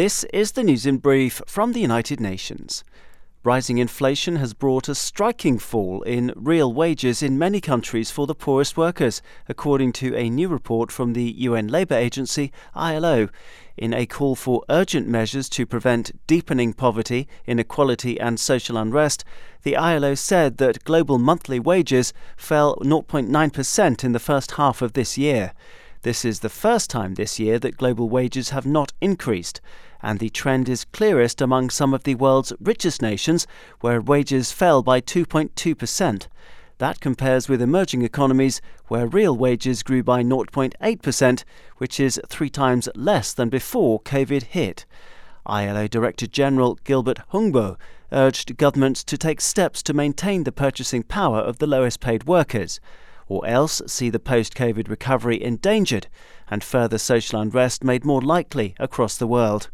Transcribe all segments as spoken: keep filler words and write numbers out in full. This is the news in brief from the United Nations. Rising inflation has brought a striking fall in real wages in many countries for the poorest workers, according to a new report from the U N Labour Agency, I L O. In a call for urgent measures to prevent deepening poverty, inequality and social unrest, the I L O said that global monthly wages fell zero point nine percent in the first half of this year. This is the first time this year that global wages have not increased, and the trend is clearest among some of the world's richest nations, where wages fell by two point two percent. That compares with emerging economies, where real wages grew by zero point eight percent, which is three times less than before COVID hit. I L O Director General Gilbert Houngbo urged governments to take steps to maintain the purchasing power of the lowest paid workers, or else see the post-COVID recovery endangered and further social unrest made more likely across the world.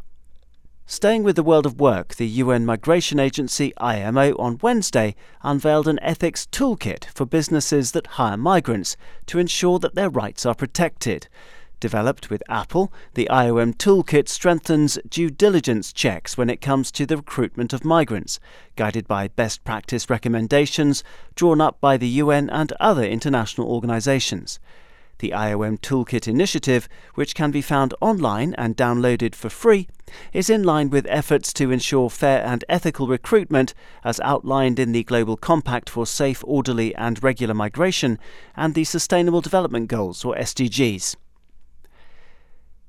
Staying with the world of work, the U N Migration Agency, I M O, on Wednesday unveiled an ethics toolkit for businesses that hire migrants to ensure that their rights are protected. Developed with Apple, the I O M toolkit strengthens due diligence checks when it comes to the recruitment of migrants, guided by best practice recommendations drawn up by the U N and other international organisations. The I O M toolkit initiative, which can be found online and downloaded for free, is in line with efforts to ensure fair and ethical recruitment as outlined in the Global Compact for Safe, Orderly and Regular Migration and the Sustainable Development Goals, or S D Gs.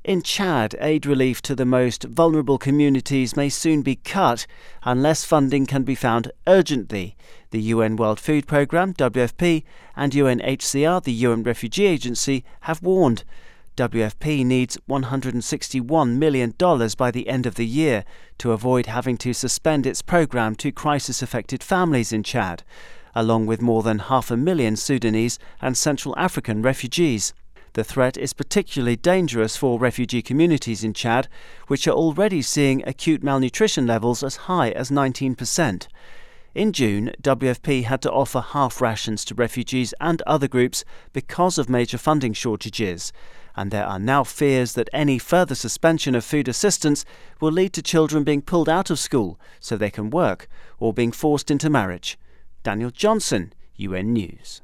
In Chad, aid relief to the most vulnerable communities may soon be cut unless funding can be found urgently. The U N World Food Programme, W F P, and U N H C R, the U N Refugee Agency, have warned. W F P needs one hundred sixty-one million dollars by the end of the year to avoid having to suspend its programme to crisis-affected families in Chad, along with more than half a million Sudanese and Central African refugees. The threat is particularly dangerous for refugee communities in Chad, which are already seeing acute malnutrition levels as high as nineteen percent. In June, W F P had to offer half rations to refugees and other groups because of major funding shortages, and there are now fears that any further suspension of food assistance will lead to children being pulled out of school so they can work, or being forced into marriage. Daniel Johnson, U N News.